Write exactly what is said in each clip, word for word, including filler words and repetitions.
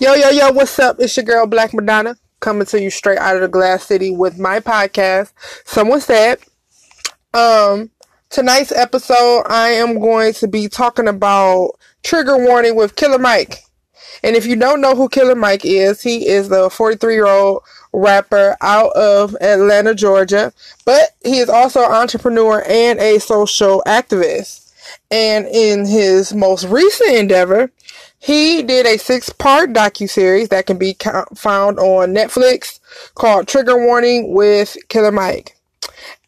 Yo, yo, yo, what's up? It's your girl, Black Madonna, coming to you straight out of the Glass City with my podcast, Someone Said. Um, tonight's episode, I am going to be talking about trigger warning with Killer Mike. And if you don't know who Killer Mike is, he is the forty-three-year-old rapper out of Atlanta, Georgia. But he is also an entrepreneur and a social activist. And in his most recent endeavor, he did a six-part docuseries that can be found on Netflix called Trigger Warning with Killer Mike.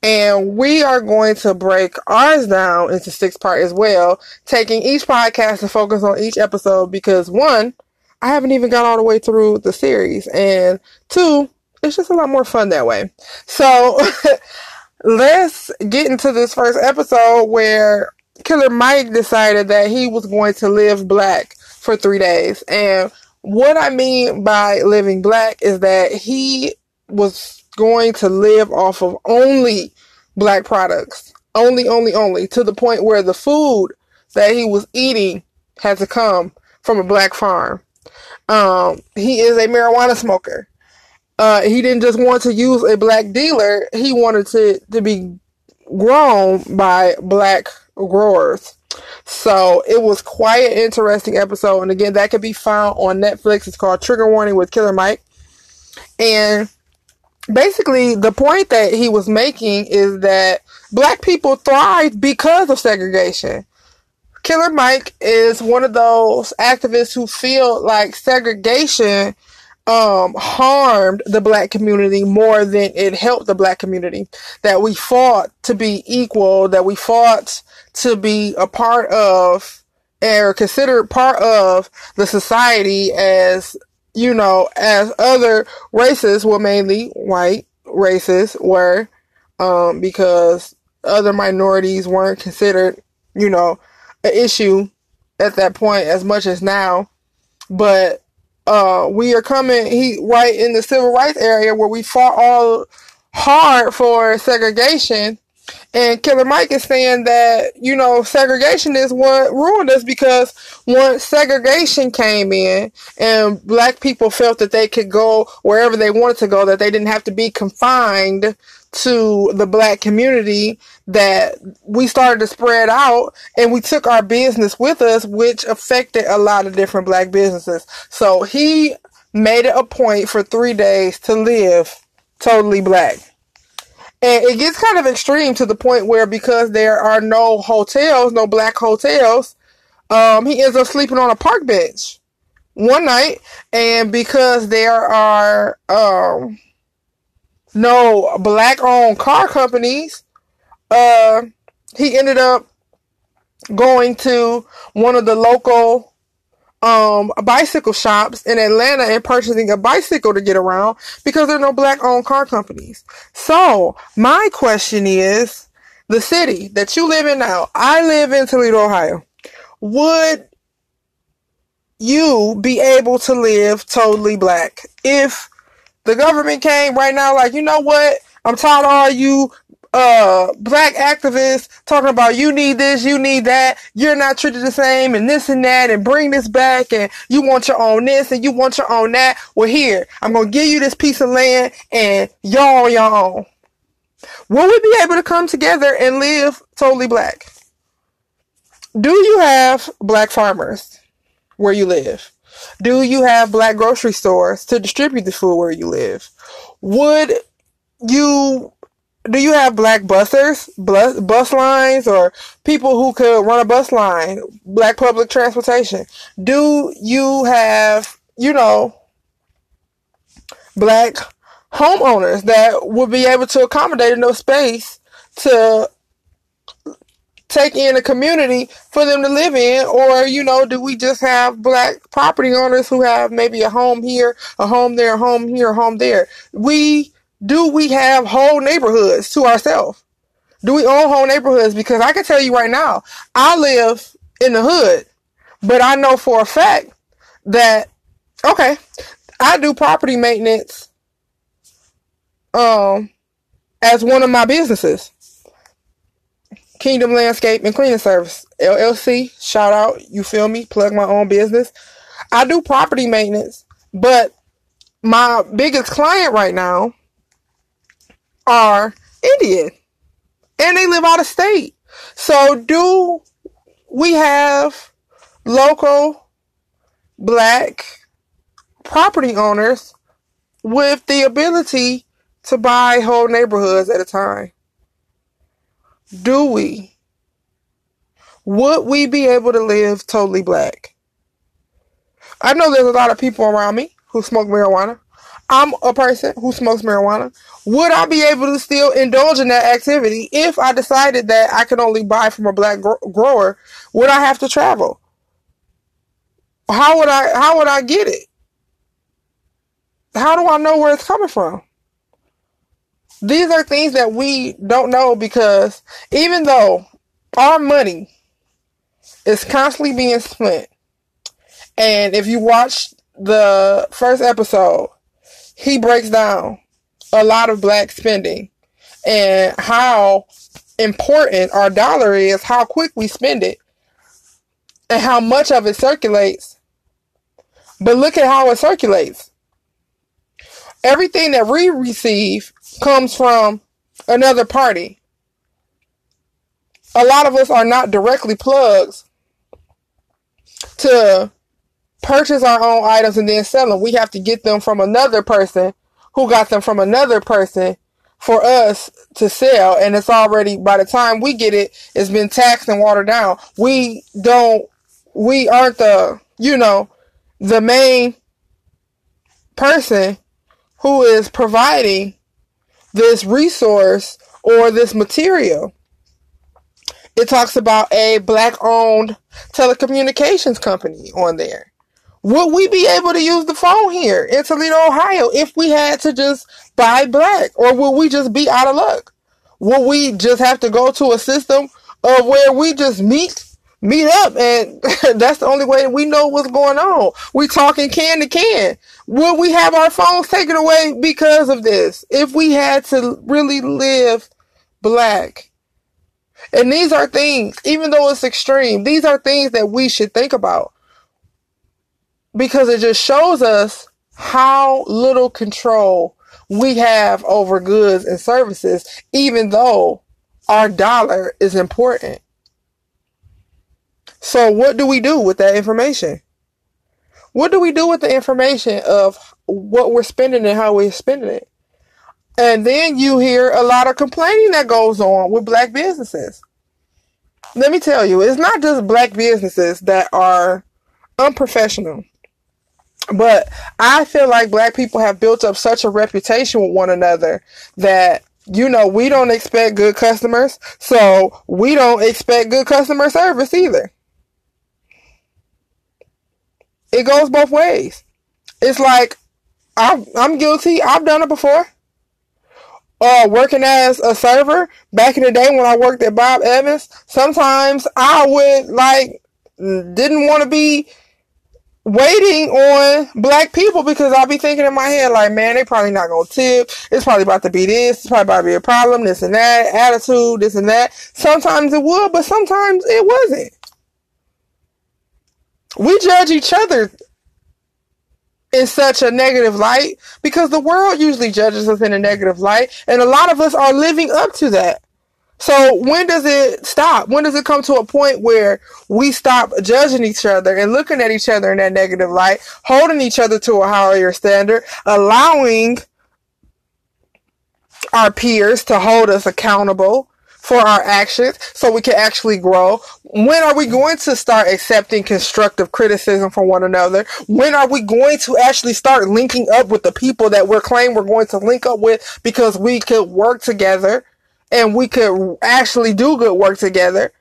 And we are going to break ours down into six parts as well, taking each podcast to focus on each episode because, one, I haven't even got all the way through the series, and two, it's just a lot more fun that way. So let's get into this first episode where Killer Mike decided that he was going to live black for three days. And what I mean by living black is that he was going to live off of only black products. Only, only, only. To the point where the food that he was eating had to come from a black farm. Um, he is a marijuana smoker. Uh, he didn't just want to use a black dealer. He wanted to, to be grown by black growers. So it was quite an interesting episode. And again, that could be found on Netflix. It's called Trigger Warning with Killer Mike. And basically, the point that he was making is that black people thrive because of segregation. Killer Mike is one of those activists who feel like segregation um, harmed the black community more than it helped the black community. That we fought to be equal, that we fought to be a part of or considered part of the society as, you know, as other races, well, mainly white races were, um, because other minorities weren't considered, you know, an issue at that point as much as now. But uh, we are coming he right in the civil rights area where we fought all hard for segregation. And Killer Mike is saying that, you know, segregation is what ruined us because once segregation came in and black people felt that they could go wherever they wanted to go, that they didn't have to be confined to the black community, that we started to spread out and we took our business with us, which affected a lot of different black businesses. So he made it a point for three days to live totally black. And it gets kind of extreme to the point where because there are no hotels, no black hotels, um, he ends up sleeping on a park bench one night. And because there are um, no black-owned car companies, uh, he ended up going to one of the local um bicycle shops in Atlanta and purchasing a bicycle to get around because there are no black-owned car companies. So my question is, the city that you live in now, I live in Toledo, Ohio, would you be able to live totally black if the government came right now like, you know what, I'm tired of all you Uh, black activists talking about you need this, you need that, you're not treated the same, and this and that, and bring this back, and you want your own this, and you want your own that. Well, here, I'm gonna give you this piece of land, and y'all on your own. Will we be able to come together and live totally black? Do you have black farmers where you live? Do you have black grocery stores to distribute the food where you live? Would you... Do you have black busers, bus, bus lines, or people who could run a bus line, black public transportation? Do you have, you know, black homeowners that would be able to accommodate enough space to take in a community for them to live in? Or, you know, do we just have black property owners who have maybe a home here, a home there, a home here, a home there? We... Do we have whole neighborhoods to ourselves? Do we own whole neighborhoods? Because I can tell you right now, I live in the hood, but I know for a fact that, okay, I do property maintenance um, as one of my businesses. Kingdom Landscape and Cleaning Service, L L C, shout out, you feel me, plug my own business. I do property maintenance, but my biggest client right now are Indian, and they live out of state. So do we have local black property owners with the ability to buy whole neighborhoods at a time? Do we? Would we be able to live totally black? I know there's a lot of people around me who smoke marijuana. I'm a person who smokes marijuana. Would I be able to still indulge in that activity if I decided that I could only buy from a black gr- grower? Would I have to travel? How would I, how would I get it? How do I know where it's coming from? These are things that we don't know, because even though our money is constantly being spent, and if you watch the first episode, he breaks down a lot of black spending and how important our dollar is, how quick we spend it, and how much of it circulates. But look at how it circulates. Everything that we receive comes from another party. A lot of us are not directly plugs to purchase our own items and then sell them. We have to get them from another person who got them from another person for us to sell. And it's already, by the time we get it, it's been taxed and watered down. We don't, we aren't the, you know, the main person who is providing this resource or this material. It talks about a black-owned telecommunications company on there. Would we be able to use the phone here in Toledo, Ohio, if we had to just buy black? Or would we just be out of luck? Would we just have to go to a system of where we just meet, meet up, and that's the only way we know what's going on? We talking can to can. Would we have our phones taken away because of this, if we had to really live black? And these are things, even though it's extreme, these are things that we should think about. Because it just shows us how little control we have over goods and services, even though our dollar is important. So what do we do with that information? What do we do with the information of what we're spending and how we're spending it? And then you hear a lot of complaining that goes on with black businesses. Let me tell you, it's not just black businesses that are unprofessional. But I feel like black people have built up such a reputation with one another that, you know, we don't expect good customers, so we don't expect good customer service either. It goes both ways. It's like, I'm, I'm guilty. I've done it before. Uh, working as a server back in the day when I worked at Bob Evans, sometimes I would, like, didn't want to be waiting on black people because I'd be thinking in my head, like, man, they probably not going to tip. It's probably about to be this. It's probably about to be a problem, this and that, attitude, this and that. Sometimes it would, but sometimes it wasn't. We judge each other in such a negative light because the world usually judges us in a negative light, and a lot of us are living up to that. So when does it stop? When does it come to a point where we stop judging each other and looking at each other in that negative light, holding each other to a higher standard, allowing our peers to hold us accountable for our actions so we can actually grow? When are we going to start accepting constructive criticism from one another? When are we going to actually start linking up with the people that we're claiming we're going to link up with because we could work together? And we could actually do good work together,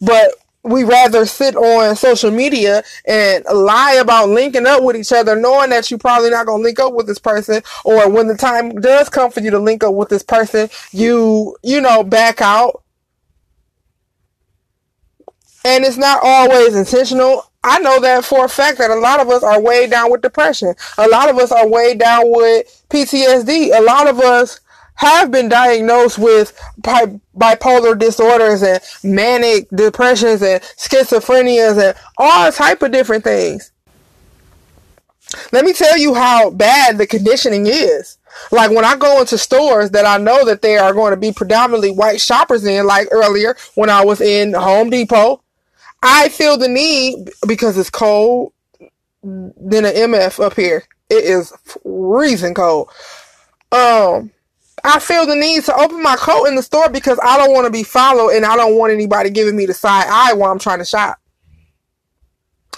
but we rather sit on social media and lie about linking up with each other, knowing that you're probably not going to link up with this person, or when the time does come for you to link up with this person, you, you know, back out. And it's not always intentional. I know that for a fact that a lot of us are weighed down with depression. A lot of us are weighed down with P T S D. A lot of us have been diagnosed with bipolar disorders and manic depressions and schizophrenias and all type of different things. Let me tell you how bad the conditioning is. Like when I go into stores that I know that there are going to be predominantly white shoppers in, like earlier when I was in Home Depot, I feel the need because it's cold than an M F up here. It is freezing cold. Um, I feel the need to open my coat in the store because I don't want to be followed and I don't want anybody giving me the side eye while I'm trying to shop.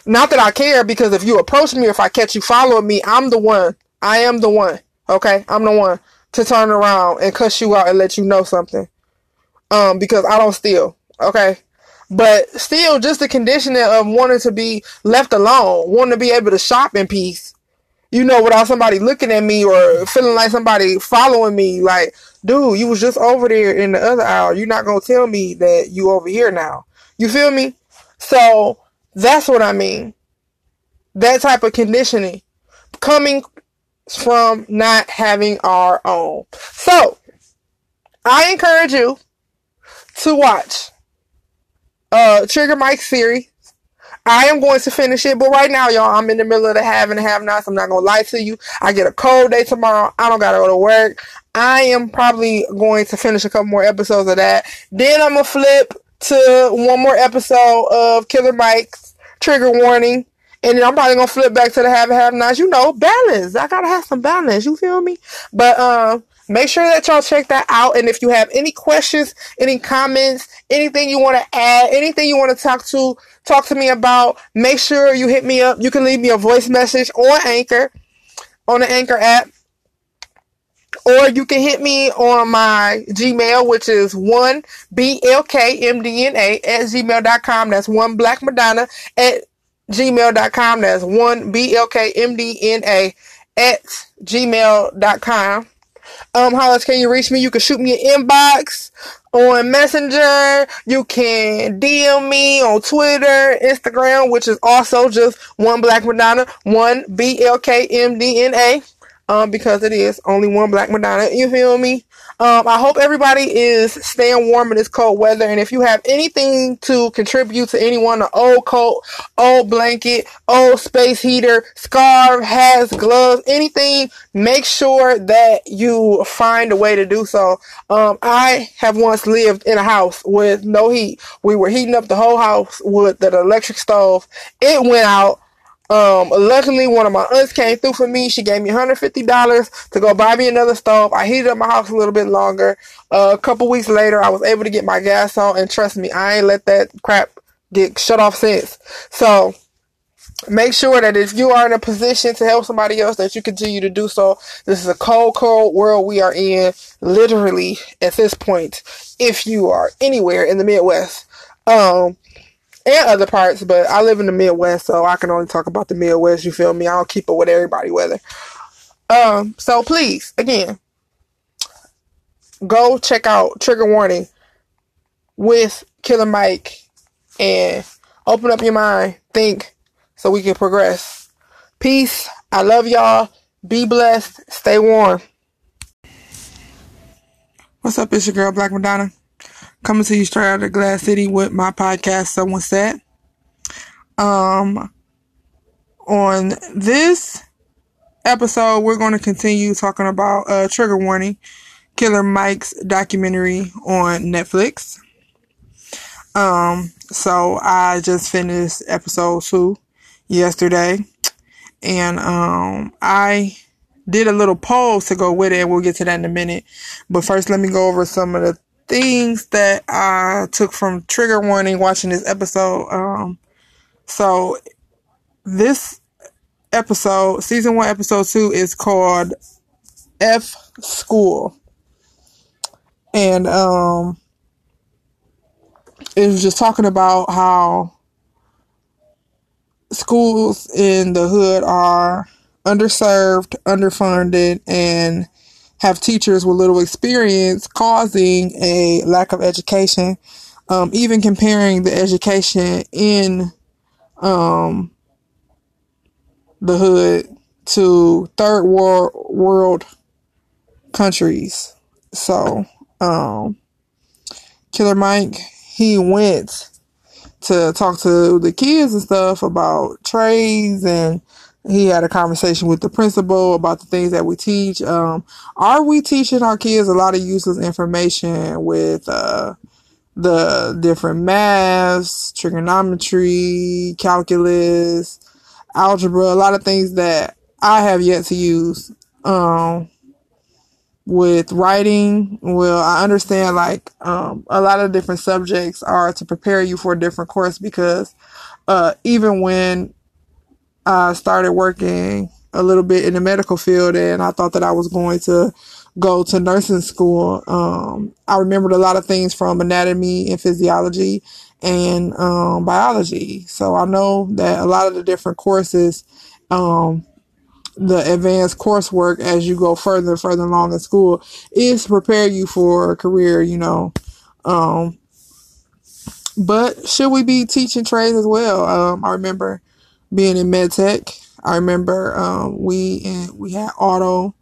Not that I care, because if you approach me, if I catch you following me, I'm the one. I am the one. Okay? I'm the one to turn around and cuss you out and let you know something. Um, because I don't steal. Okay? But still, just the conditioning of wanting to be left alone, wanting to be able to shop in peace, you know, without somebody looking at me or feeling like somebody following me. Like, dude, you was just over there in the other aisle. You're not going to tell me that you over here now. You feel me? So that's what I mean. That type of conditioning coming from not having our own. So I encourage you to watch Uh, Trigger Mike's series. I am going to finish it, but right now, y'all, I'm in the middle of the have and the have nots. I'm not gonna lie to you. I get a cold day tomorrow. I don't gotta go to work. I am probably going to finish a couple more episodes of that. Then I'm gonna flip to one more episode of Killer Mike's Trigger Warning, and then I'm probably gonna flip back to the have and have nots. You know, balance. I gotta have some balance. You feel me? But um. Make sure that y'all check that out. And if you have any questions, any comments, anything you want to add, anything you want to talk to, talk to me about, make sure you hit me up. You can leave me a voice message on Anchor, on the Anchor app. Or you can hit me on my Gmail, which is one B L K M D N A at gmail dot com. That's one black madonna at gmail dot com. That's one B L K M D N A at gmail dot com. Um, how else can you reach me? You can shoot me an inbox on Messenger. You can D M me on Twitter, Instagram, which is also just one Black Madonna, one B L K M D N A, um, because it is only one Black Madonna. You feel me? Um, I hope everybody is staying warm in this cold weather. And if you have anything to contribute to anyone, an old coat, old blanket, old space heater, scarf, hats, gloves, anything, make sure that you find a way to do so. Um, I have once lived in a house with no heat. We were heating up the whole house with an electric stove. It went out. Um, luckily one of my aunts came through for me. She gave me one hundred fifty dollars to go buy me another stove. I heated up my house a little bit longer. Uh, a couple weeks later, I was able to get my gas on, and trust me, I ain't let that crap get shut off since. So make sure that if you are in a position to help somebody else, that you continue to do so. This is a cold, cold world we are in, literally, at this point, if you are anywhere in the Midwest. Um, And other parts, but I live in the Midwest, so I can only talk about the Midwest. You feel me? I don't keep up with everybody weather. Um, so please, again, go check out Trigger Warning with Killer Mike and open up your mind, think, so we can progress. Peace. I love y'all. Be blessed. Stay warm. What's up? It's your girl, Black Madonna, coming to you straight out of Glass City with my podcast, Someone Said. Um, on this episode, we're going to continue talking about uh, Trigger Warning, Killer Mike's documentary on Netflix. Um, so I just finished episode two yesterday, and um, I did a little poll to go with it, and we'll get to that in a minute. But first, let me go over some of the things that I took from Trigger Warning watching this episode. Um, so this episode, season one, episode two, is called F School. And um, it was just talking about how schools in the hood are underserved, underfunded, and have teachers with little experience, causing a lack of education. Um, even comparing the education in um, the hood to third world, world countries. So, um, Killer Mike, he went to talk to the kids and stuff about trades and he had a conversation with the principal about the things that we teach. Um, are we teaching our kids a lot of useless information with uh, the different maths, trigonometry, calculus, algebra, a lot of things that I have yet to use? Um, with writing, well, I understand like um, a lot of different subjects are to prepare you for a different course, because uh, even when I started working a little bit in the medical field and I thought that I was going to go to nursing school, Um, I remembered a lot of things from anatomy and physiology and um, biology. So I know that a lot of the different courses, um, the advanced coursework as you go further and further along in school, is to prepare you for a career, you know. Um, but should we be teaching trades as well? Um, I remember being in med tech, I remember um, we and we had auto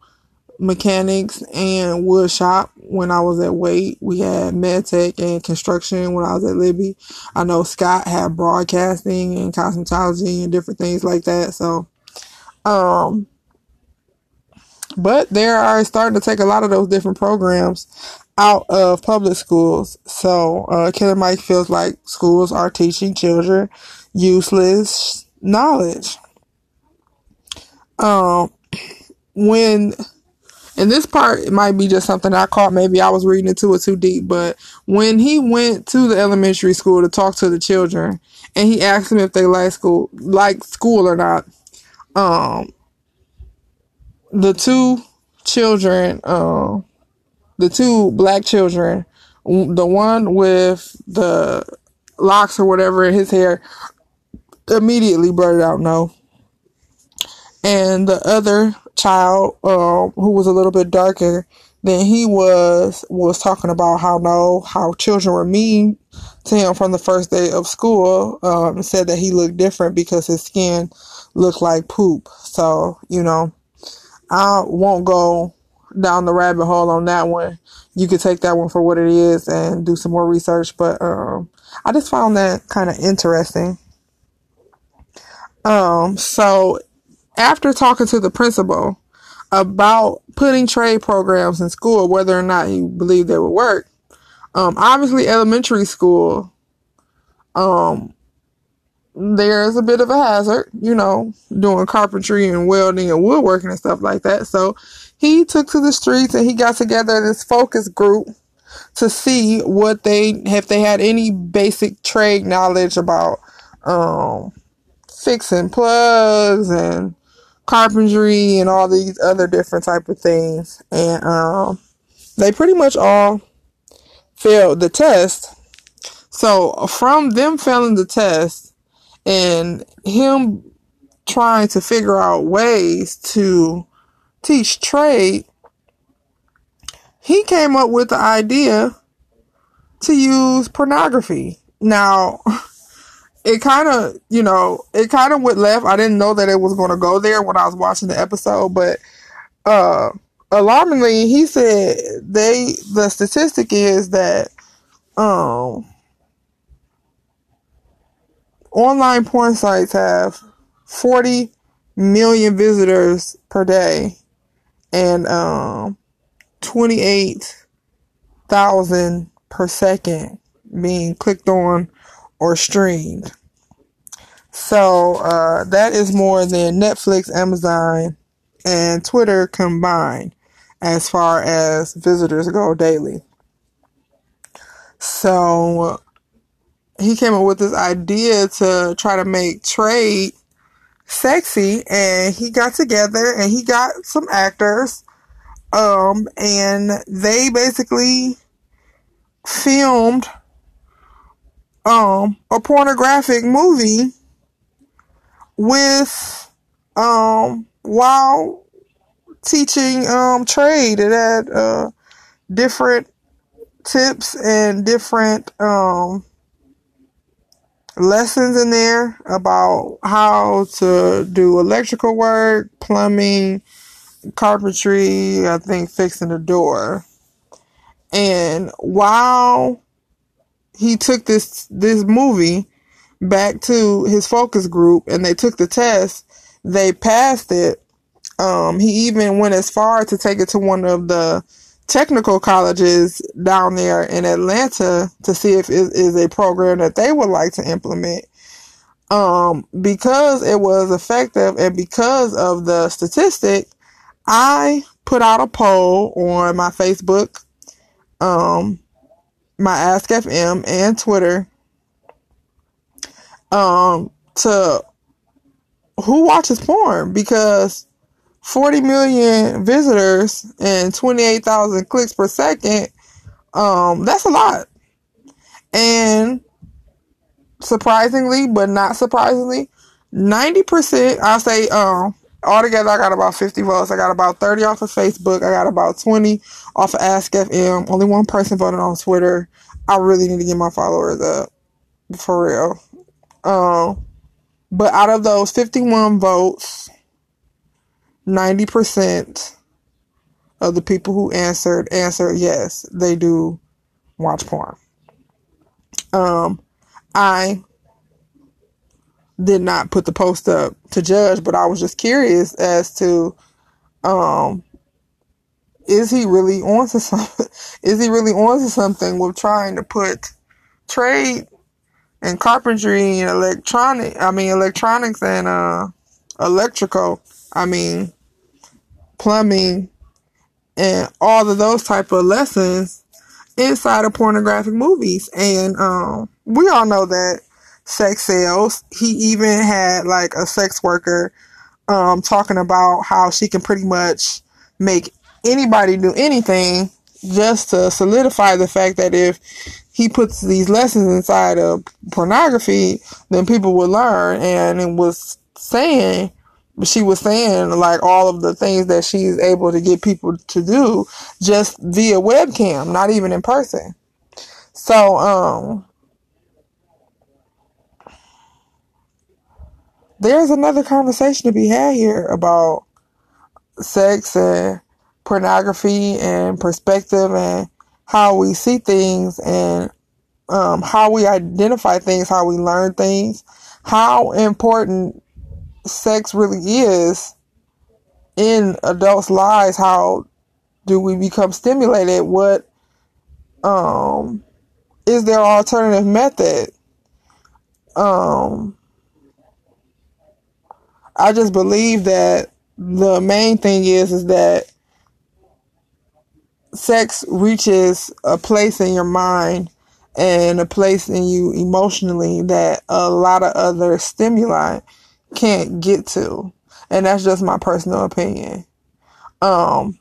mechanics and wood shop when I was at Wade. We had med tech and construction when I was at Libby. I know Scott had broadcasting and cosmetology and different things like that. So, um, but they are starting to take a lot of those different programs out of public schools. So uh, Killer Mike feels like schools are teaching children useless knowledge. Um, when, and this part, it might be just something I caught. Maybe I was reading it too or too deep, but when he went to the elementary school to talk to the children, and he asked them if they like school, like school or not, um, the two children, um, uh, the two black children, the one with the locks or whatever in his hair, immediately blurted out no, and the other child, um, who was a little bit darker than he was, was talking about how no, how children were mean to him from the first day of school. Um, said that he looked different because his skin looked like poop. So you know, I won't go down the rabbit hole on that one. You could take that one for what it is and do some more research. But um, I just found that kind of interesting. Um, so after talking to the principal about putting trade programs in school, whether or not he believed they would work, um, obviously elementary school, um, there's a bit of a hazard, you know, doing carpentry and welding and woodworking and stuff like that. So he took to the streets and he got together this focus group to see what they, if they had any basic trade knowledge about, um, fixing plugs and carpentry and all these other different type of things. And um, they pretty much all failed the test. So from them failing the test and him trying to figure out ways to teach trade, he came up with the idea to use pornography. Now, it kind of, you know, it kind of went left. I didn't know that it was going to go there when I was watching the episode, but uh, alarmingly, he said they, the statistic is that um, online porn sites have forty million visitors per day and um, twenty-eight thousand per second being clicked on or streamed. So uh, that is more than Netflix, Amazon, and Twitter combined as far as visitors go daily. So he came up with this idea to try to make trade sexy, and he got together and he got some actors, um, and they basically filmed Um, a pornographic movie with, um, while teaching, um, trade. It had, uh, different tips and different, um, lessons in there about how to do electrical work, plumbing, carpentry, I think fixing the door. And while he took this this movie back to his focus group and they took the test, they passed it. Um, he even went as far to take it to one of the technical colleges down there in Atlanta to see if it is a program that they would like to implement. Um, because it was effective and because of the statistic, I put out a poll on my Facebook, um, my Ask F M and Twitter, um, to who watches porn, because forty million visitors and twenty-eight thousand clicks per second, um, that's a lot. And surprisingly, but not surprisingly, ninety percent, I'll say, um, altogether, I got about fifty votes. I got about thirty off of Facebook. I got about twenty off of Ask F M. Only one person voted on Twitter. I really need to get my followers up, for real. Um, but out of those fifty-one votes, ninety percent of the people who answered, answered yes, they do watch porn. Um, I did not put the post up to judge, but I was just curious as to, um, is he really onto something? Is he really onto something with trying to put trade and carpentry and electronic? I mean, electronics and uh, electrical. I mean, plumbing and all of those type of lessons inside of pornographic movies. And um, we all know that sex sales. He even had like a sex worker um, talking about how she can pretty much make anybody do anything, just to solidify the fact that if he puts these lessons inside of pornography, then people will learn. And it was saying, she was saying like all of the things that she's able to get people to do just via webcam, not even in person. So, um, there's another conversation to be had here about sex and pornography and perspective and how we see things and um, how we identify things, how we learn things, how important sex really is in adults' lives. How do we become stimulated? What um, is their alternative method? Um... I just believe that the main thing is, is that sex reaches a place in your mind and a place in you emotionally that a lot of other stimuli can't get to. And that's just my personal opinion. Um,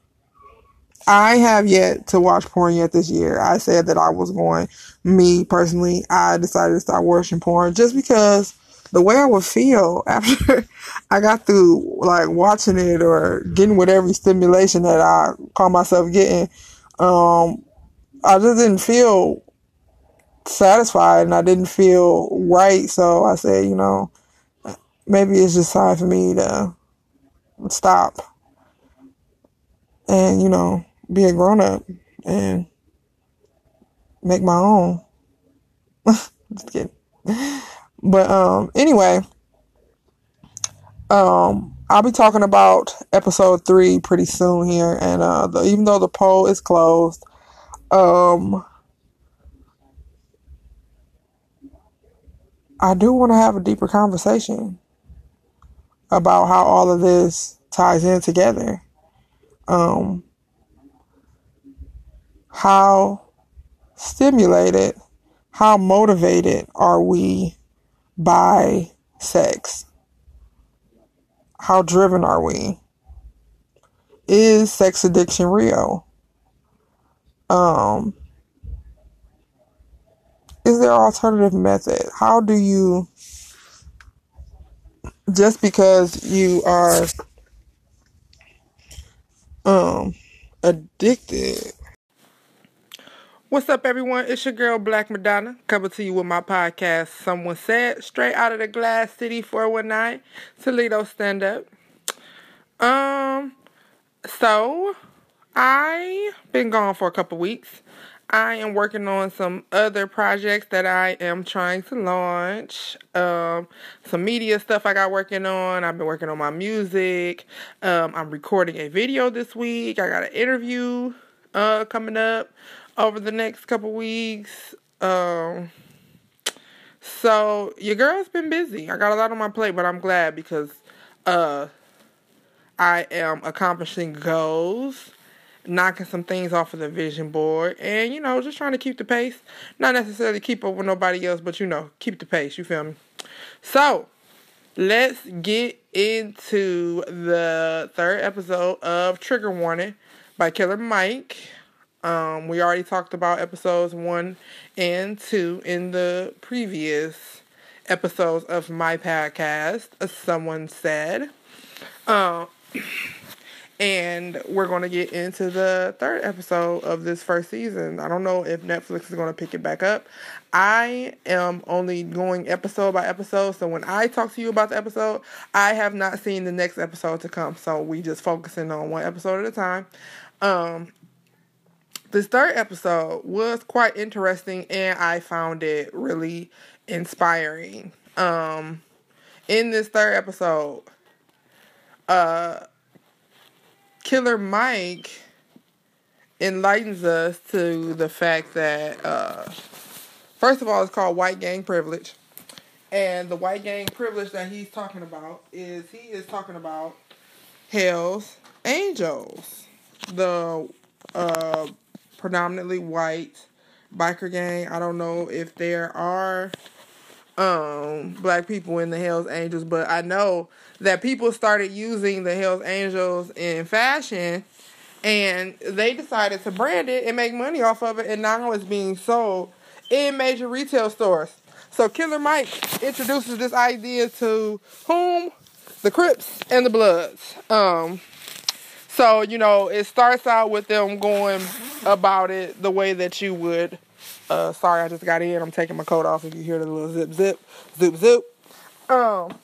I have yet to watch porn yet this year. I said that I was going. Me personally, I decided to start watching porn just because the way I would feel after I got through like watching it or getting whatever stimulation that I caught myself getting, um, I just didn't feel satisfied and I didn't feel right. So I said, you know, maybe it's just time for me to stop and, you know, be a grown up and make my own. Just kidding. But um, anyway, um, I'll be talking about episode three pretty soon here. And uh, the, even though the poll is closed, um, I do want to have a deeper conversation about how all of this ties in together. Um, how stimulated, how motivated are we by sex? How driven are we? Is sex addiction real? Um, is there an alternative method? How do you, just because you are um, addicted? What's up, everyone? It's your girl, Black Madonna, coming to you with my podcast, Someone Said, straight out of the Glass City, four one nine, Toledo stand-up. Um, so, I've been gone for a couple weeks. I am working on some other projects that I am trying to launch. Um, some media stuff I got working on. I've been working on my music. Um, I'm recording a video this week. I got an interview uh, coming up over the next couple weeks. Um, so your girl's been busy. I got a lot on my plate, but I'm glad because uh, I am accomplishing goals, knocking some things off of the vision board, and, you know, just trying to keep the pace. Not necessarily keep up with nobody else, but, you know, keep the pace. You feel me? So, let's get into the third episode of Trigger Warning by Killer Mike. Um, we already talked about episodes one and two in the previous episodes of my podcast, as someone said. Um... And we're going to get into the third episode of this first season. I don't know if Netflix is going to pick it back up. I am only going episode by episode. So when I talk to you about the episode, I have not seen the next episode to come. So we just focusing on one episode at a time. Um, this third episode was quite interesting. And I found it really inspiring. Um, in this third episode... Uh... Killer Mike enlightens us to the fact that, uh, first of all, it's called white gang privilege. And the white gang privilege that he's talking about is, he is talking about Hell's Angels, the uh, predominantly white biker gang. I don't know if there are um, black people in the Hell's Angels, but I know that people started using the Hell's Angels in fashion, and they decided to brand it and make money off of it, and now it's being sold in major retail stores. So Killer Mike introduces this idea to whom? The Crips and the Bloods. Um, so, you know, it starts out with them going about it the way that you would. Uh, sorry, I just got in. I'm taking my coat off if you hear the little zip, zip, zip, zip. Um...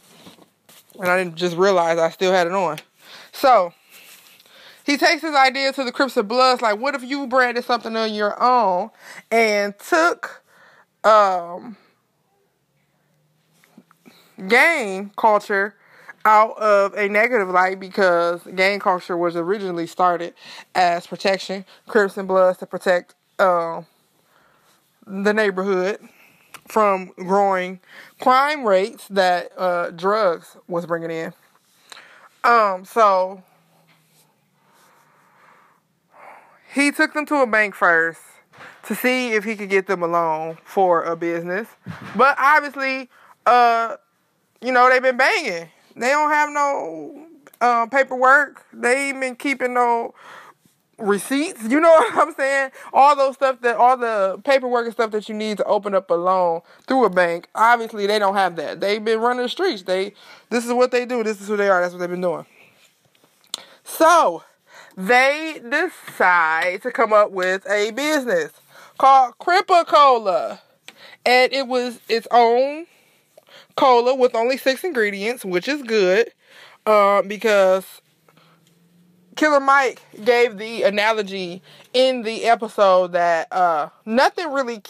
And I didn't just realize I still had it on. So, he takes his idea to the Crips and Bloods. Like, what if you branded something on your own? And took um, gang culture out of a negative light. Because gang culture was originally started as protection. Crips and Bloods to protect um, the neighborhood from growing crime rates that uh, drugs was bringing in. Um, so, he took them to a bank first to see if he could get them a loan for a business. But obviously, uh, you know, they've been banging. They don't have no uh, paperwork. They ain't been keeping no receipts, you know what I'm saying? All those stuff that, all the paperwork and stuff that you need to open up a loan through a bank, obviously they don't have that. They've been running the streets. They, this is what they do. This is who they are. That's what they've been doing. So, they decide to come up with a business called Cripacola. And it was its own cola with only six ingredients, which is good, uh, because Killer Mike gave the analogy in the episode that uh, nothing really,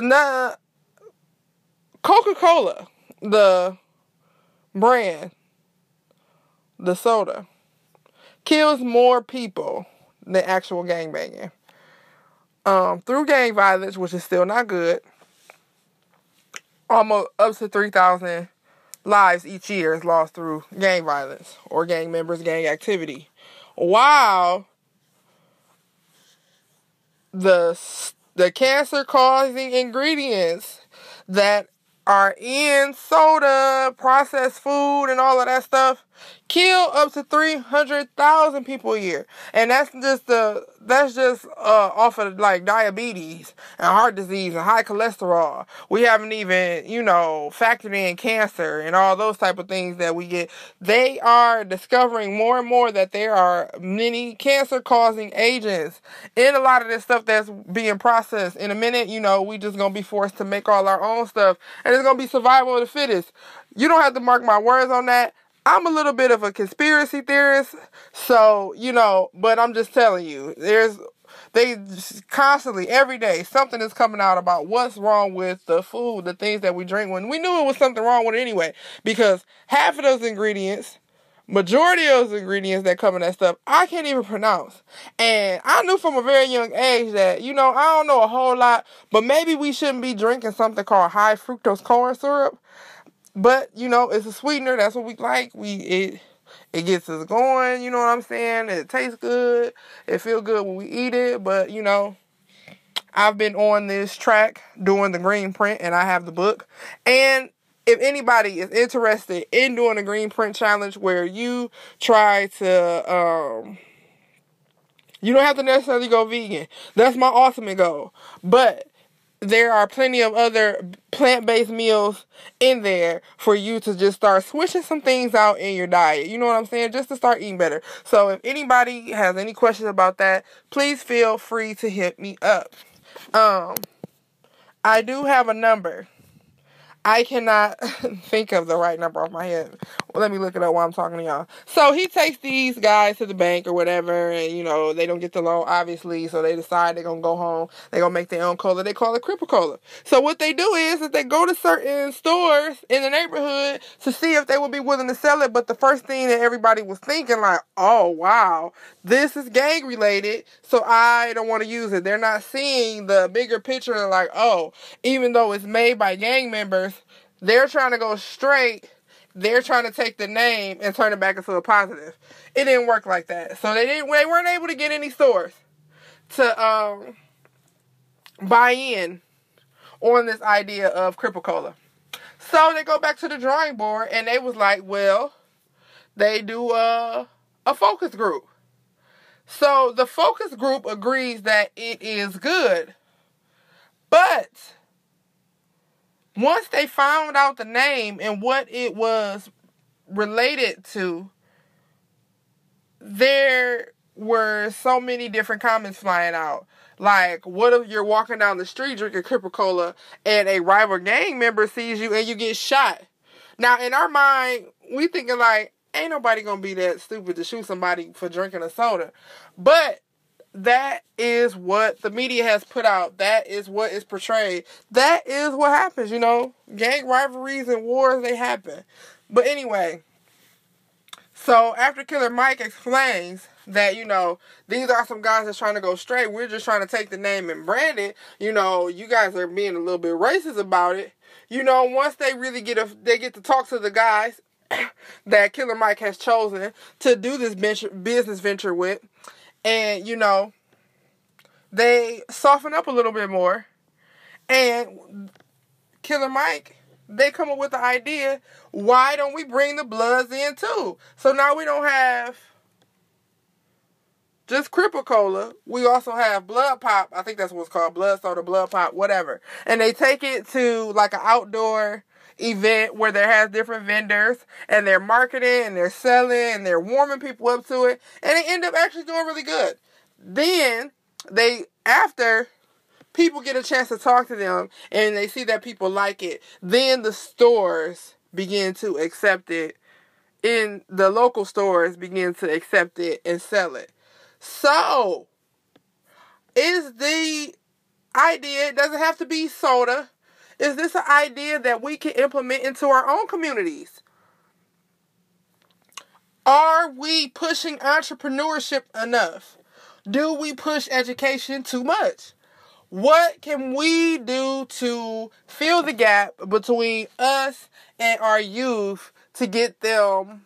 no, Coca-Cola, the brand, the soda, kills more people than actual gangbanging. Um, through gang violence, which is still not good, almost up to three thousand lives each year is lost through gang violence or gang members, gang activity. While the the cancer-causing ingredients that are in soda, processed food, and all of that stuff kill up to three hundred thousand people a year, and that's just the that's just uh, off of like diabetes and heart disease and high cholesterol. We haven't even you know factored in cancer and all those type of things that we get. They are discovering more and more that there are many cancer-causing agents in a lot of this stuff that's being processed. In a minute, you know, we just gonna be forced to make all our own stuff, and it's gonna be survival of the fittest. You don't have to mark my words on that. I'm a little bit of a conspiracy theorist, so, you know, but I'm just telling you, there's They constantly, every day, something is coming out about what's wrong with the food, the things that we drink, when we knew it was something wrong with it anyway. Because half of those ingredients, majority of those ingredients that come in that stuff, I can't even pronounce. And I knew from a very young age that, you know, I don't know a whole lot, but maybe we shouldn't be drinking something called high fructose corn syrup. But, you know, it's a sweetener. That's what we like. We it it gets us going. You know what I'm saying? It tastes good. It feels good when we eat it. But, you know, I've been on this track doing the green print, and I have the book. And if anybody is interested in doing a green print challenge where you try to... Um, you don't have to necessarily go vegan. That's my ultimate goal. But... there are plenty of other plant-based meals in there for you to just start switching some things out in your diet. You know what I'm saying? Just to start eating better. So if anybody has any questions about that, please feel free to hit me up. Um, I do have a number. I cannot think of the right number off my head. Well, let me look it up while I'm talking to y'all. So he takes these guys to the bank or whatever, and, you know, they don't get the loan, obviously, so they decide they're going to go home. They're going to make their own cola. They call it Cripple Cola. So what they do is that they go to certain stores in the neighborhood to see if they would be willing to sell it, but the first thing that everybody was thinking, like, oh, wow, this is gang-related, so I don't want to use it. They're not seeing the bigger picture and like, oh, even though it's made by gang members, they're trying to go straight. They're trying to take the name and turn it back into a positive. It didn't work like that. So they didn't. They weren't able to get any stores to um, buy in on this idea of Cripple Cola. So they go back to the drawing board, and they was like, well, they do a, a focus group. So the focus group agrees that it is good. But... once they found out the name and what it was related to, there were so many different comments flying out. Like, what if you're walking down the street drinking Cripple Cola and a rival gang member sees you and you get shot? Now, in our mind, we thinking like, ain't nobody gonna be that stupid to shoot somebody for drinking a soda. But that is what the media has put out. That is what is portrayed. That is what happens, you know. Gang rivalries and wars, they happen. But anyway, so after Killer Mike explains that, you know, these are some guys that's trying to go straight. We're just trying to take the name and brand it. You know, you guys are being a little bit racist about it. You know, once they really get a, they get to talk to the guys that Killer Mike has chosen to do this venture, business venture with, and, you know, they soften up a little bit more. And Killer Mike, they come up with the idea, why don't we bring the Bloods in too? So now we don't have just Cripple Cola. We also have Blood Pop. I think that's what it's called. Blood Soda, Blood Pop, whatever. And they take it to like an outdoor event where there has different vendors, and they're marketing and they're selling and they're warming people up to it, and they end up actually doing really good. Then they, after people get a chance to talk to them and they see that people like it, then the stores begin to accept it, and the local stores begin to accept it and sell it. So is the idea, it doesn't have to be soda. Is this an idea that we can implement into our own communities? Are we pushing entrepreneurship enough? Do we push education too much? What can we do to fill the gap between us and our youth to get them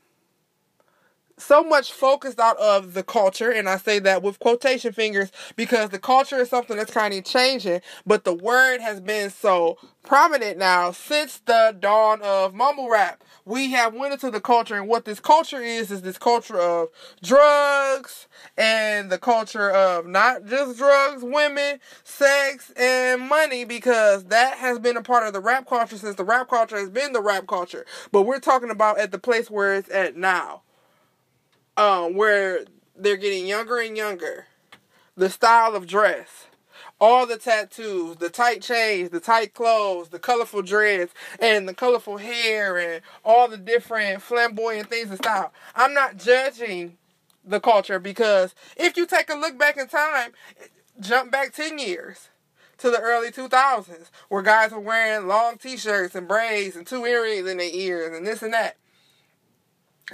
so much focused out of the culture? And I say that with quotation fingers, because the culture is something that's kind of changing, but the word has been so prominent now since the dawn of mumble rap. We have went into the culture, and what this culture is, is this culture of drugs, and the culture of not just drugs, women, sex, and money, because that has been a part of the rap culture since the rap culture has been the rap culture. But we're talking about at the place where it's at now. Um, where they're getting younger and younger. The style of dress, all the tattoos, the tight chains, the tight clothes, the colorful dreads, and the colorful hair, and all the different flamboyant things and style. I'm not judging the culture, because if you take a look back in time, jump back ten years to the early two thousands, where guys were wearing long t-shirts and braids and two earrings in their ears and this and that.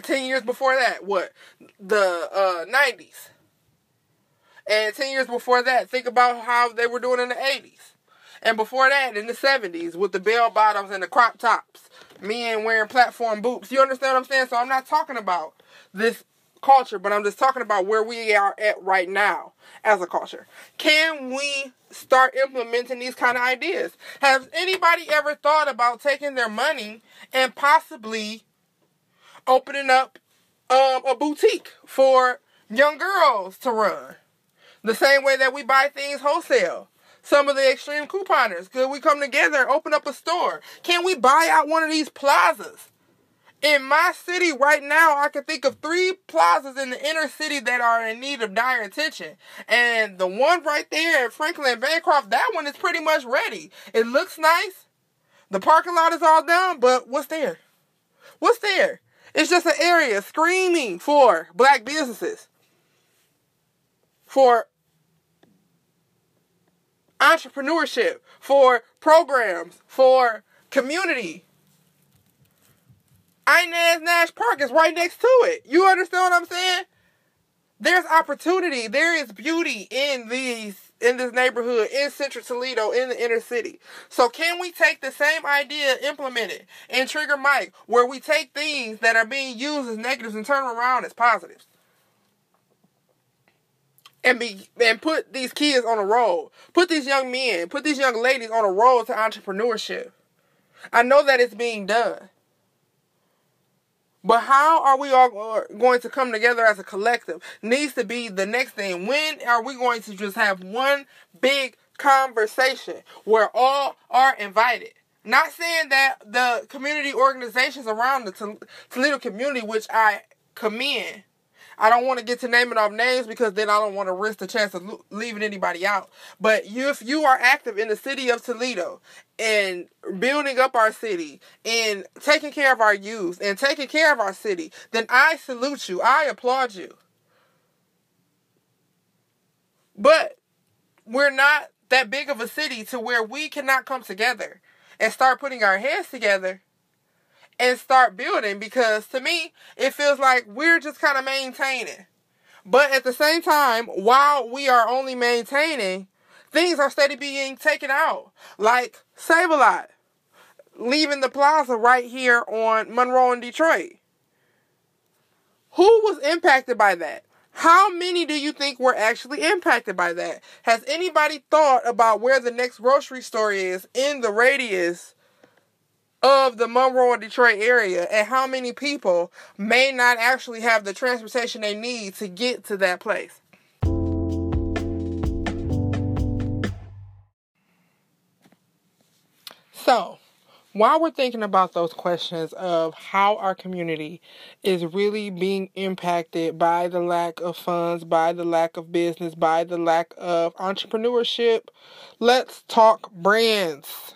ten years before that, what? The uh, nineties. And ten years before that, think about how they were doing in the eighties. And before that, in the seventies, with the bell bottoms and the crop tops. Men wearing platform boots. You understand what I'm saying? So I'm not talking about this culture, but I'm just talking about where we are at right now as a culture. Can we start implementing these kind of ideas? Has anybody ever thought about taking their money and possibly opening up um, a boutique for young girls to run? The same way that we buy things wholesale. Some of the extreme couponers. Could we come together and open up a store? Can we buy out one of these plazas? In my city right now, I can think of three plazas in the inner city that are in need of dire attention. And the one right there at Franklin and Bancroft, that one is pretty much ready. It looks nice. The parking lot is all done, but what's there? What's there? It's just an area screaming for black businesses, for entrepreneurship, for programs, for community. Inez Nash Park is right next to it. You understand what I'm saying? There's opportunity. There is beauty in these in this neighborhood, in Central Toledo, in the inner city. So can we take the same idea, implement it, and Trigger Mike, where we take things that are being used as negatives and turn around as positives? And be and put these kids on a road. Put these young men, put these young ladies on a road to entrepreneurship. I know that it's being done. But how are we all going to come together as a collective? Needs to be the next thing. When are we going to just have one big conversation where all are invited? Not saying that the community organizations around the Toledo community, which I commend, I don't want to get to naming off names, because then I don't want to risk the chance of leaving anybody out. But you, if you are active in the city of Toledo and building up our city and taking care of our youth and taking care of our city, then I salute you. I applaud you. But we're not that big of a city to where we cannot come together and start putting our heads together and start building, because to me, it feels like we're just kind of maintaining. But at the same time, while we are only maintaining, things are steady being taken out. Like Save-A-Lot leaving the plaza right here on Monroe and Detroit. Who was impacted by that? How many do you think were actually impacted by that? Has anybody thought about where the next grocery store is in the radius of the Monroe and Detroit area, and how many people may not actually have the transportation they need to get to that place? So, while we're thinking about those questions of how our community is really being impacted by the lack of funds, by the lack of business, by the lack of entrepreneurship, let's talk brands.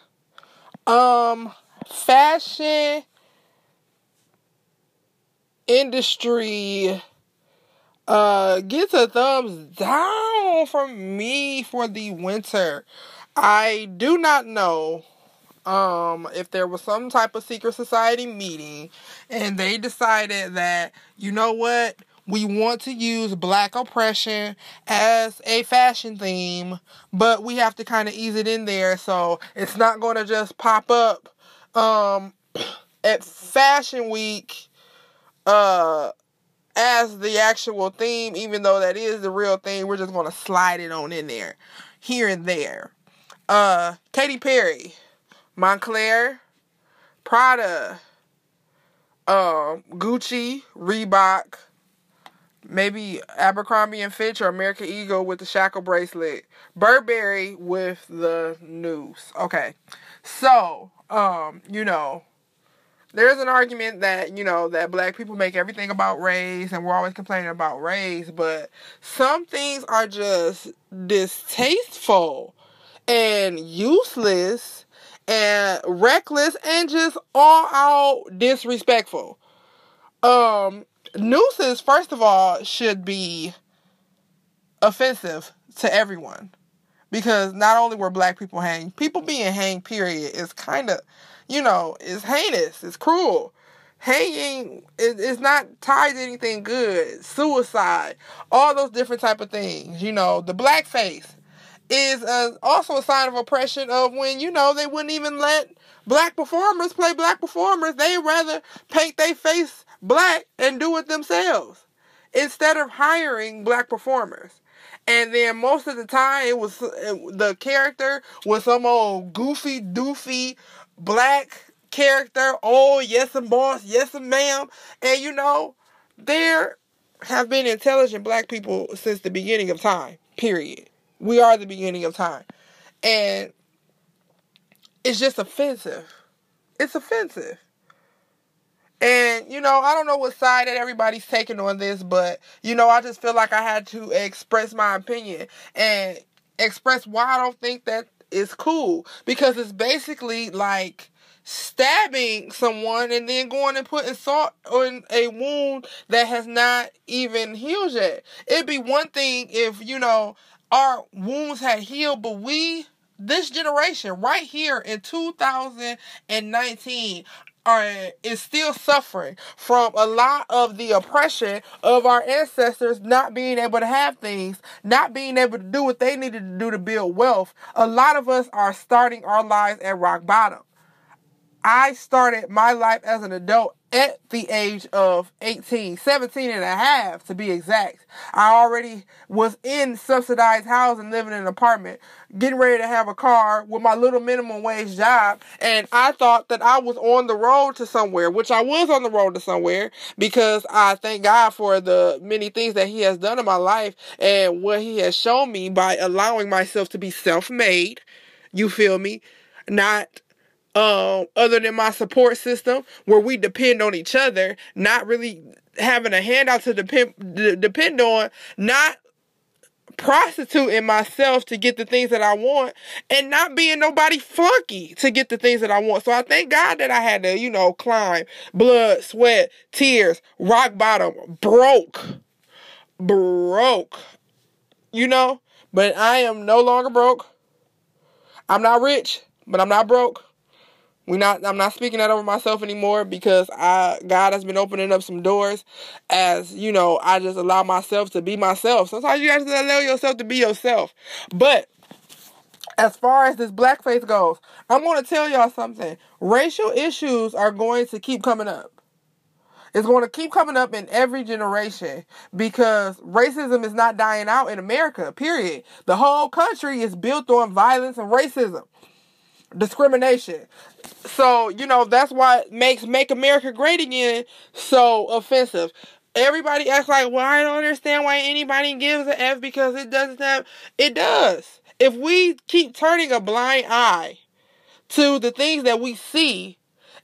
Um... Fashion industry uh, gets a thumbs down from me for the winter. I do not know um, if there was some type of secret society meeting and they decided that, you know what, we want to use black oppression as a fashion theme, but we have to kind of ease it in there, so it's not going to just pop up Um, at Fashion Week, uh, as the actual theme, even though that is the real thing. We're just gonna slide it on in there, here and there. Uh, Katy Perry, Montclair, Prada, um, Gucci, Reebok, maybe Abercrombie and Fitch or American Eagle with the shackle bracelet, Burberry with the noose. Okay, so. Um, you know, there's an argument that, you know, that black people make everything about race and we're always complaining about race, but some things are just distasteful and useless and reckless and just all out disrespectful. Um, nooses, first of all, should be offensive to everyone. Because not only were black people hanged, people being hanged, period, is kind of, you know, is heinous, it's cruel. Hanging is, is not tied to anything good. Suicide, all those different type of things. You know, the blackface is a, also a sign of oppression of when, you know, they wouldn't even let black performers play black performers. They'd rather paint their face black and do it themselves instead of hiring black performers. And then most of the time, it was the character was some old goofy, doofy, black character. Oh, yes, I'm boss. Yes, I'm ma'am. And, you know, there have been intelligent black people since the beginning of time, period. We are the beginning of time. And it's just offensive. It's offensive. And, you know, I don't know what side that everybody's taking on this, but, you know, I just feel like I had to express my opinion and express why I don't think that is cool. Because it's basically like stabbing someone and then going and putting salt on a wound that has not even healed yet. It'd be one thing if, you know, our wounds had healed, but we, this generation right here in two thousand nineteen... Are, is still suffering from a lot of the oppression of our ancestors not being able to have things, not being able to do what they needed to do to build wealth. A lot of us are starting our lives at rock bottom. I started my life as an adult at the age of eighteen, seventeen and a half to be exact. I already was in subsidized housing, living in an apartment, getting ready to have a car with my little minimum wage job. And I thought that I was on the road to somewhere, which I was on the road to somewhere because I thank God for the many things that He has done in my life and what He has shown me by allowing myself to be self-made. You feel me? Not Um, other than my support system, where we depend on each other, not really having a handout to depend d- depend on, not prostituting myself to get the things that I want, and not being nobody flunky to get the things that I want. So I thank God that I had to, you know, climb blood, sweat, tears, rock bottom, broke, broke, you know, but I am no longer broke. I'm not rich, but I'm not broke. We not. I'm not speaking that over myself anymore because I, God has been opening up some doors as, you know, I just allow myself to be myself. Sometimes you have to allow yourself to be yourself. But as far as this blackface goes, I'm going to tell y'all something. Racial issues are going to keep coming up. It's going to keep coming up in every generation because racism is not dying out in America, period. The whole country is built on violence and racism. Discrimination. So, you know, that's why it makes Make America Great Again so offensive. Everybody acts like, well, I don't understand why anybody gives an F because it doesn't have... It does. If we keep turning a blind eye to the things that we see,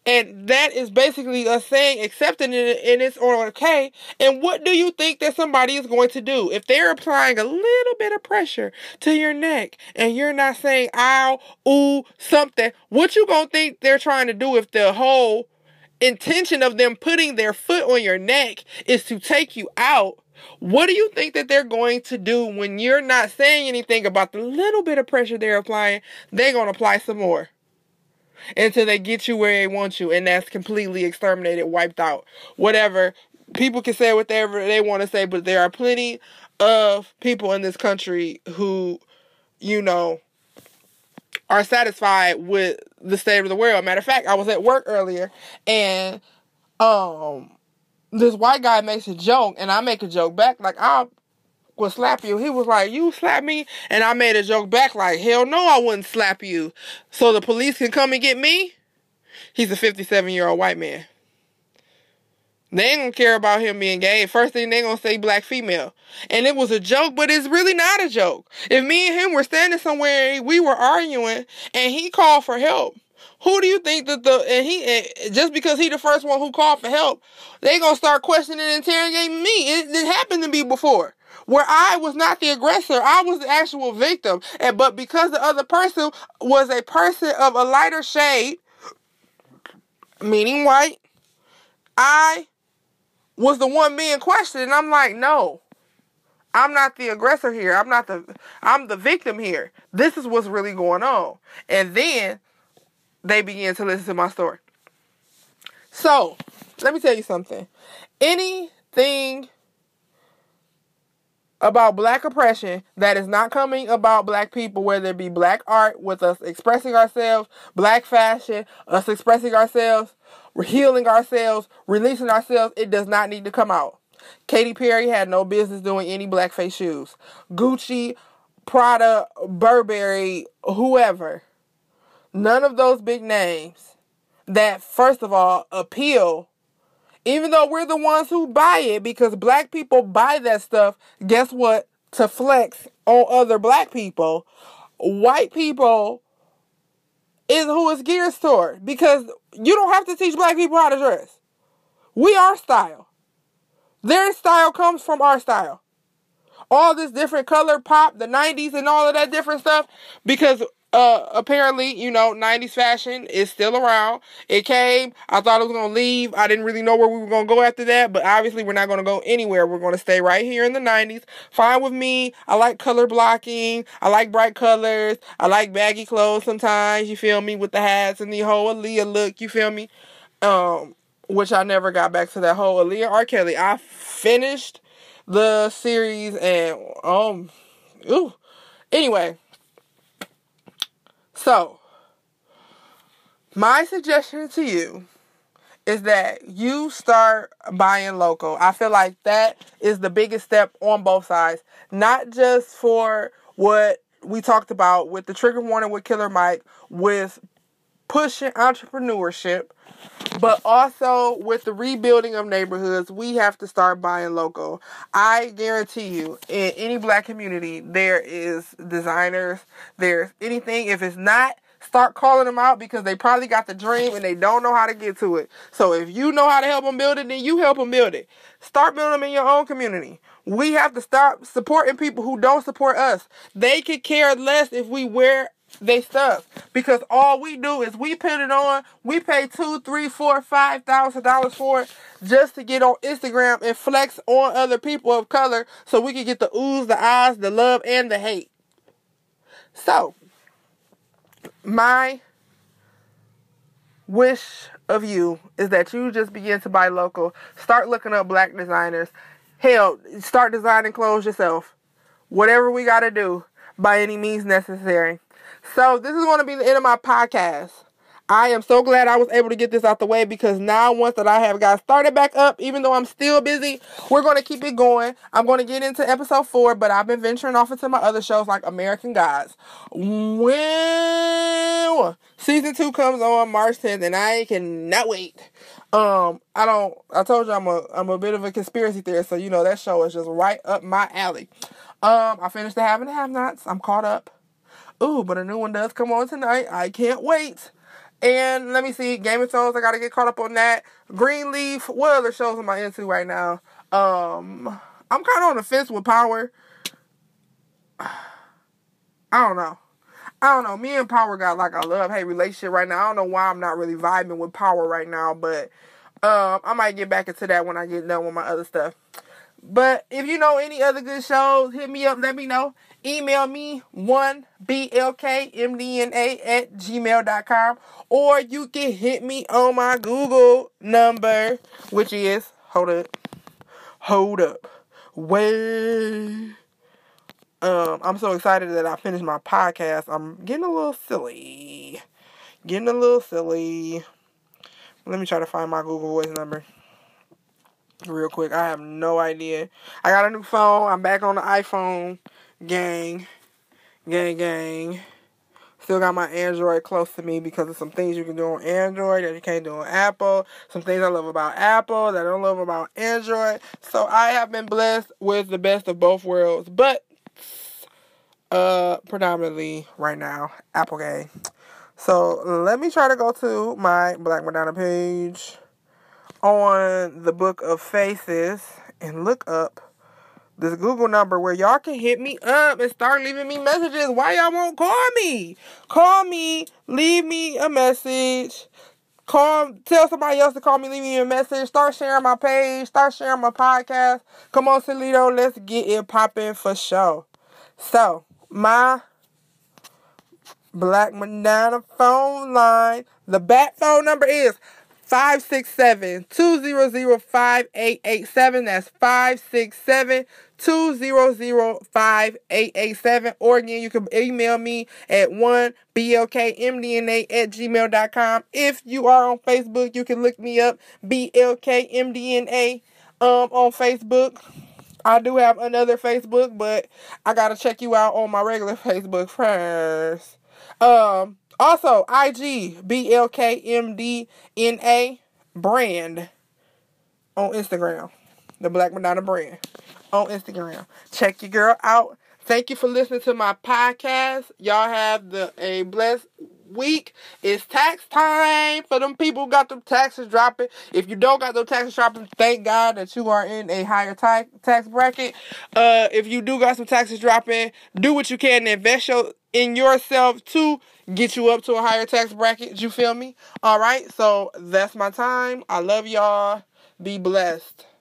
and that is basically us saying accepting it and it's all okay, and what do you think that somebody is going to do? If they're applying a little bit of pressure to your neck and you're not saying, ow, ooh, something, what you gonna think they're trying to do if the whole intention of them putting their foot on your neck is to take you out? What do you think that they're going to do when you're not saying anything about the little bit of pressure they're applying? They're gonna apply some more. Until they get you where they want you, and that's completely exterminated, wiped out. Whatever. People can say whatever they want to say, but there are plenty of people in this country who, you know, are satisfied with the state of the world. Matter of fact, I was at work earlier, and um, this white guy makes a joke, and I make a joke back, like, I'll will slap you. He was like, you slap me? And I made a joke back like, hell no, I wouldn't slap you. So the police can come and get me? He's a fifty-seven-year-old white man. They ain't gonna care about him being gay. First thing they gonna say, black female. And it was a joke, but it's really not a joke. If me and him were standing somewhere, we were arguing, and he called for help, who do you think that the, and he, and just because he the first one who called for help, they gonna start questioning and interrogating me? It, it happened to me before. Where I was not the aggressor, I was the actual victim. And but because the other person was a person of a lighter shade, meaning white, I was the one being questioned. And I'm like, no, I'm not the aggressor here. I'm not the, I'm the victim here. This is what's really going on. And then they began to listen to my story. So, let me tell you something. Anything about black oppression that is not coming about black people, whether it be black art with us expressing ourselves, black fashion, us expressing ourselves, healing ourselves, releasing ourselves, it does not need to come out. Katy Perry had no business doing any blackface shoes. Gucci, Prada, Burberry, whoever. None of those big names that, first of all, appeal, even though we're the ones who buy it, because black people buy that stuff, guess what? To flex on other black people. White people is who it's geared toward, because you don't have to teach black people how to dress. We are style. Their style comes from our style. All this different color pop, the nineties and all of that different stuff, because Uh, apparently, you know, nineties fashion is still around. It came. I thought it was going to leave. I didn't really know where we were going to go after that, but obviously we're not going to go anywhere. We're going to stay right here in the nineties. Fine with me. I like color blocking. I like bright colors. I like baggy clothes sometimes, you feel me, with the hats and the whole Aaliyah look, you feel me? Um, which I never got back to that whole Aaliyah R. Kelly. I finished the series and, um, ooh. Anyway. So, my suggestion to you is that you start buying local. I feel like that is the biggest step on both sides. Not just for what we talked about with the trigger warning with Killer Mike, with pushing entrepreneurship, but also with the rebuilding of neighborhoods, we have to start buying local. I guarantee you, in any black community, there is designers, there's anything. If it's not, start calling them out, because they probably got the dream and they don't know how to get to it. So if you know how to help them build it, then you help them build it. Start building them in your own community. We have to stop supporting people who don't support us. They could care less if we wear they stuff, because all we do is we put it on. We pay two, three, four, five thousand dollars for it just to get on Instagram and flex on other people of color, so we can get the oohs, the ahs, the love, and the hate. So, my wish of you is that you just begin to buy local. Start looking up black designers. Hell, start designing clothes yourself. Whatever we gotta do, by any means necessary. So, this is going to be the end of my podcast. I am so glad I was able to get this out the way, because now once that I have got started back up, even though I'm still busy, we're going to keep it going. I'm going to get into episode four, but I've been venturing off into my other shows like American Gods. When season two comes on March tenth, and I cannot wait. Um, I don't, I told you I'm a, I'm a bit of a conspiracy theorist, so you know that show is just right up my alley. Um, I finished The Have and the Have Nots. I'm caught up. Ooh, but a new one does come on tonight. I can't wait. And let me see. Game of Thrones, I got to get caught up on that. Greenleaf. What other shows am I into right now? Um, I'm kind of on the fence with Power. I don't know. I don't know. Me and Power got like a love-hate relationship right now. I don't know why I'm not really vibing with Power right now. But um, I might get back into that when I get done with my other stuff. But if you know any other good shows, hit me up. Let me know. Email me one b l k m d n a at gmail dot com, or you can hit me on my Google number, which is, hold up, hold up, wait. Um, I'm so excited that I finished my podcast. I'm getting a little silly, getting a little silly. Let me try to find my Google Voice number real quick. I have no idea. I got a new phone. I'm back on the iPhone. Gang, gang, gang. Still got my Android close to me, because of some things you can do on Android that you can't do on Apple. Some things I love about Apple that I don't love about Android. So I have been blessed with the best of both worlds, but uh, predominantly right now, Apple gang. So let me try to go to my Black Madonna page on the Book of Faces and look up this Google number where y'all can hit me up and start leaving me messages. Why y'all won't call me? Call me. Leave me a message. Call, tell somebody else to call me, leave me a message, start sharing my page, start sharing my podcast. Come on, Toledo, let's get it popping for sure. So, my Black Madonna phone line, the back phone number is five six seven, two zero zero, five eight eight seven. That's five six seven, two zero zero, five eight eight seven. Or again, you can email me at one b l k m d n a at gmail dot com. If you are on Facebook, you can look me up, B L K M D N A, um, on Facebook. I do have another Facebook, but I gotta check you out on my regular Facebook first. Um... Also, I G, B L K M D N A brand on Instagram. The Black Madonna brand on Instagram. Check your girl out. Thank you for listening to my podcast. Y'all have the a blessed week. It's tax time for them people who got them taxes dropping. If you don't got them taxes dropping, thank God that you are in a higher ta- tax bracket. Uh, if you do got some taxes dropping, do what you can to invest your in yourself to get you up to a higher tax bracket. You feel me? All right. So that's my time. I love y'all. Be blessed.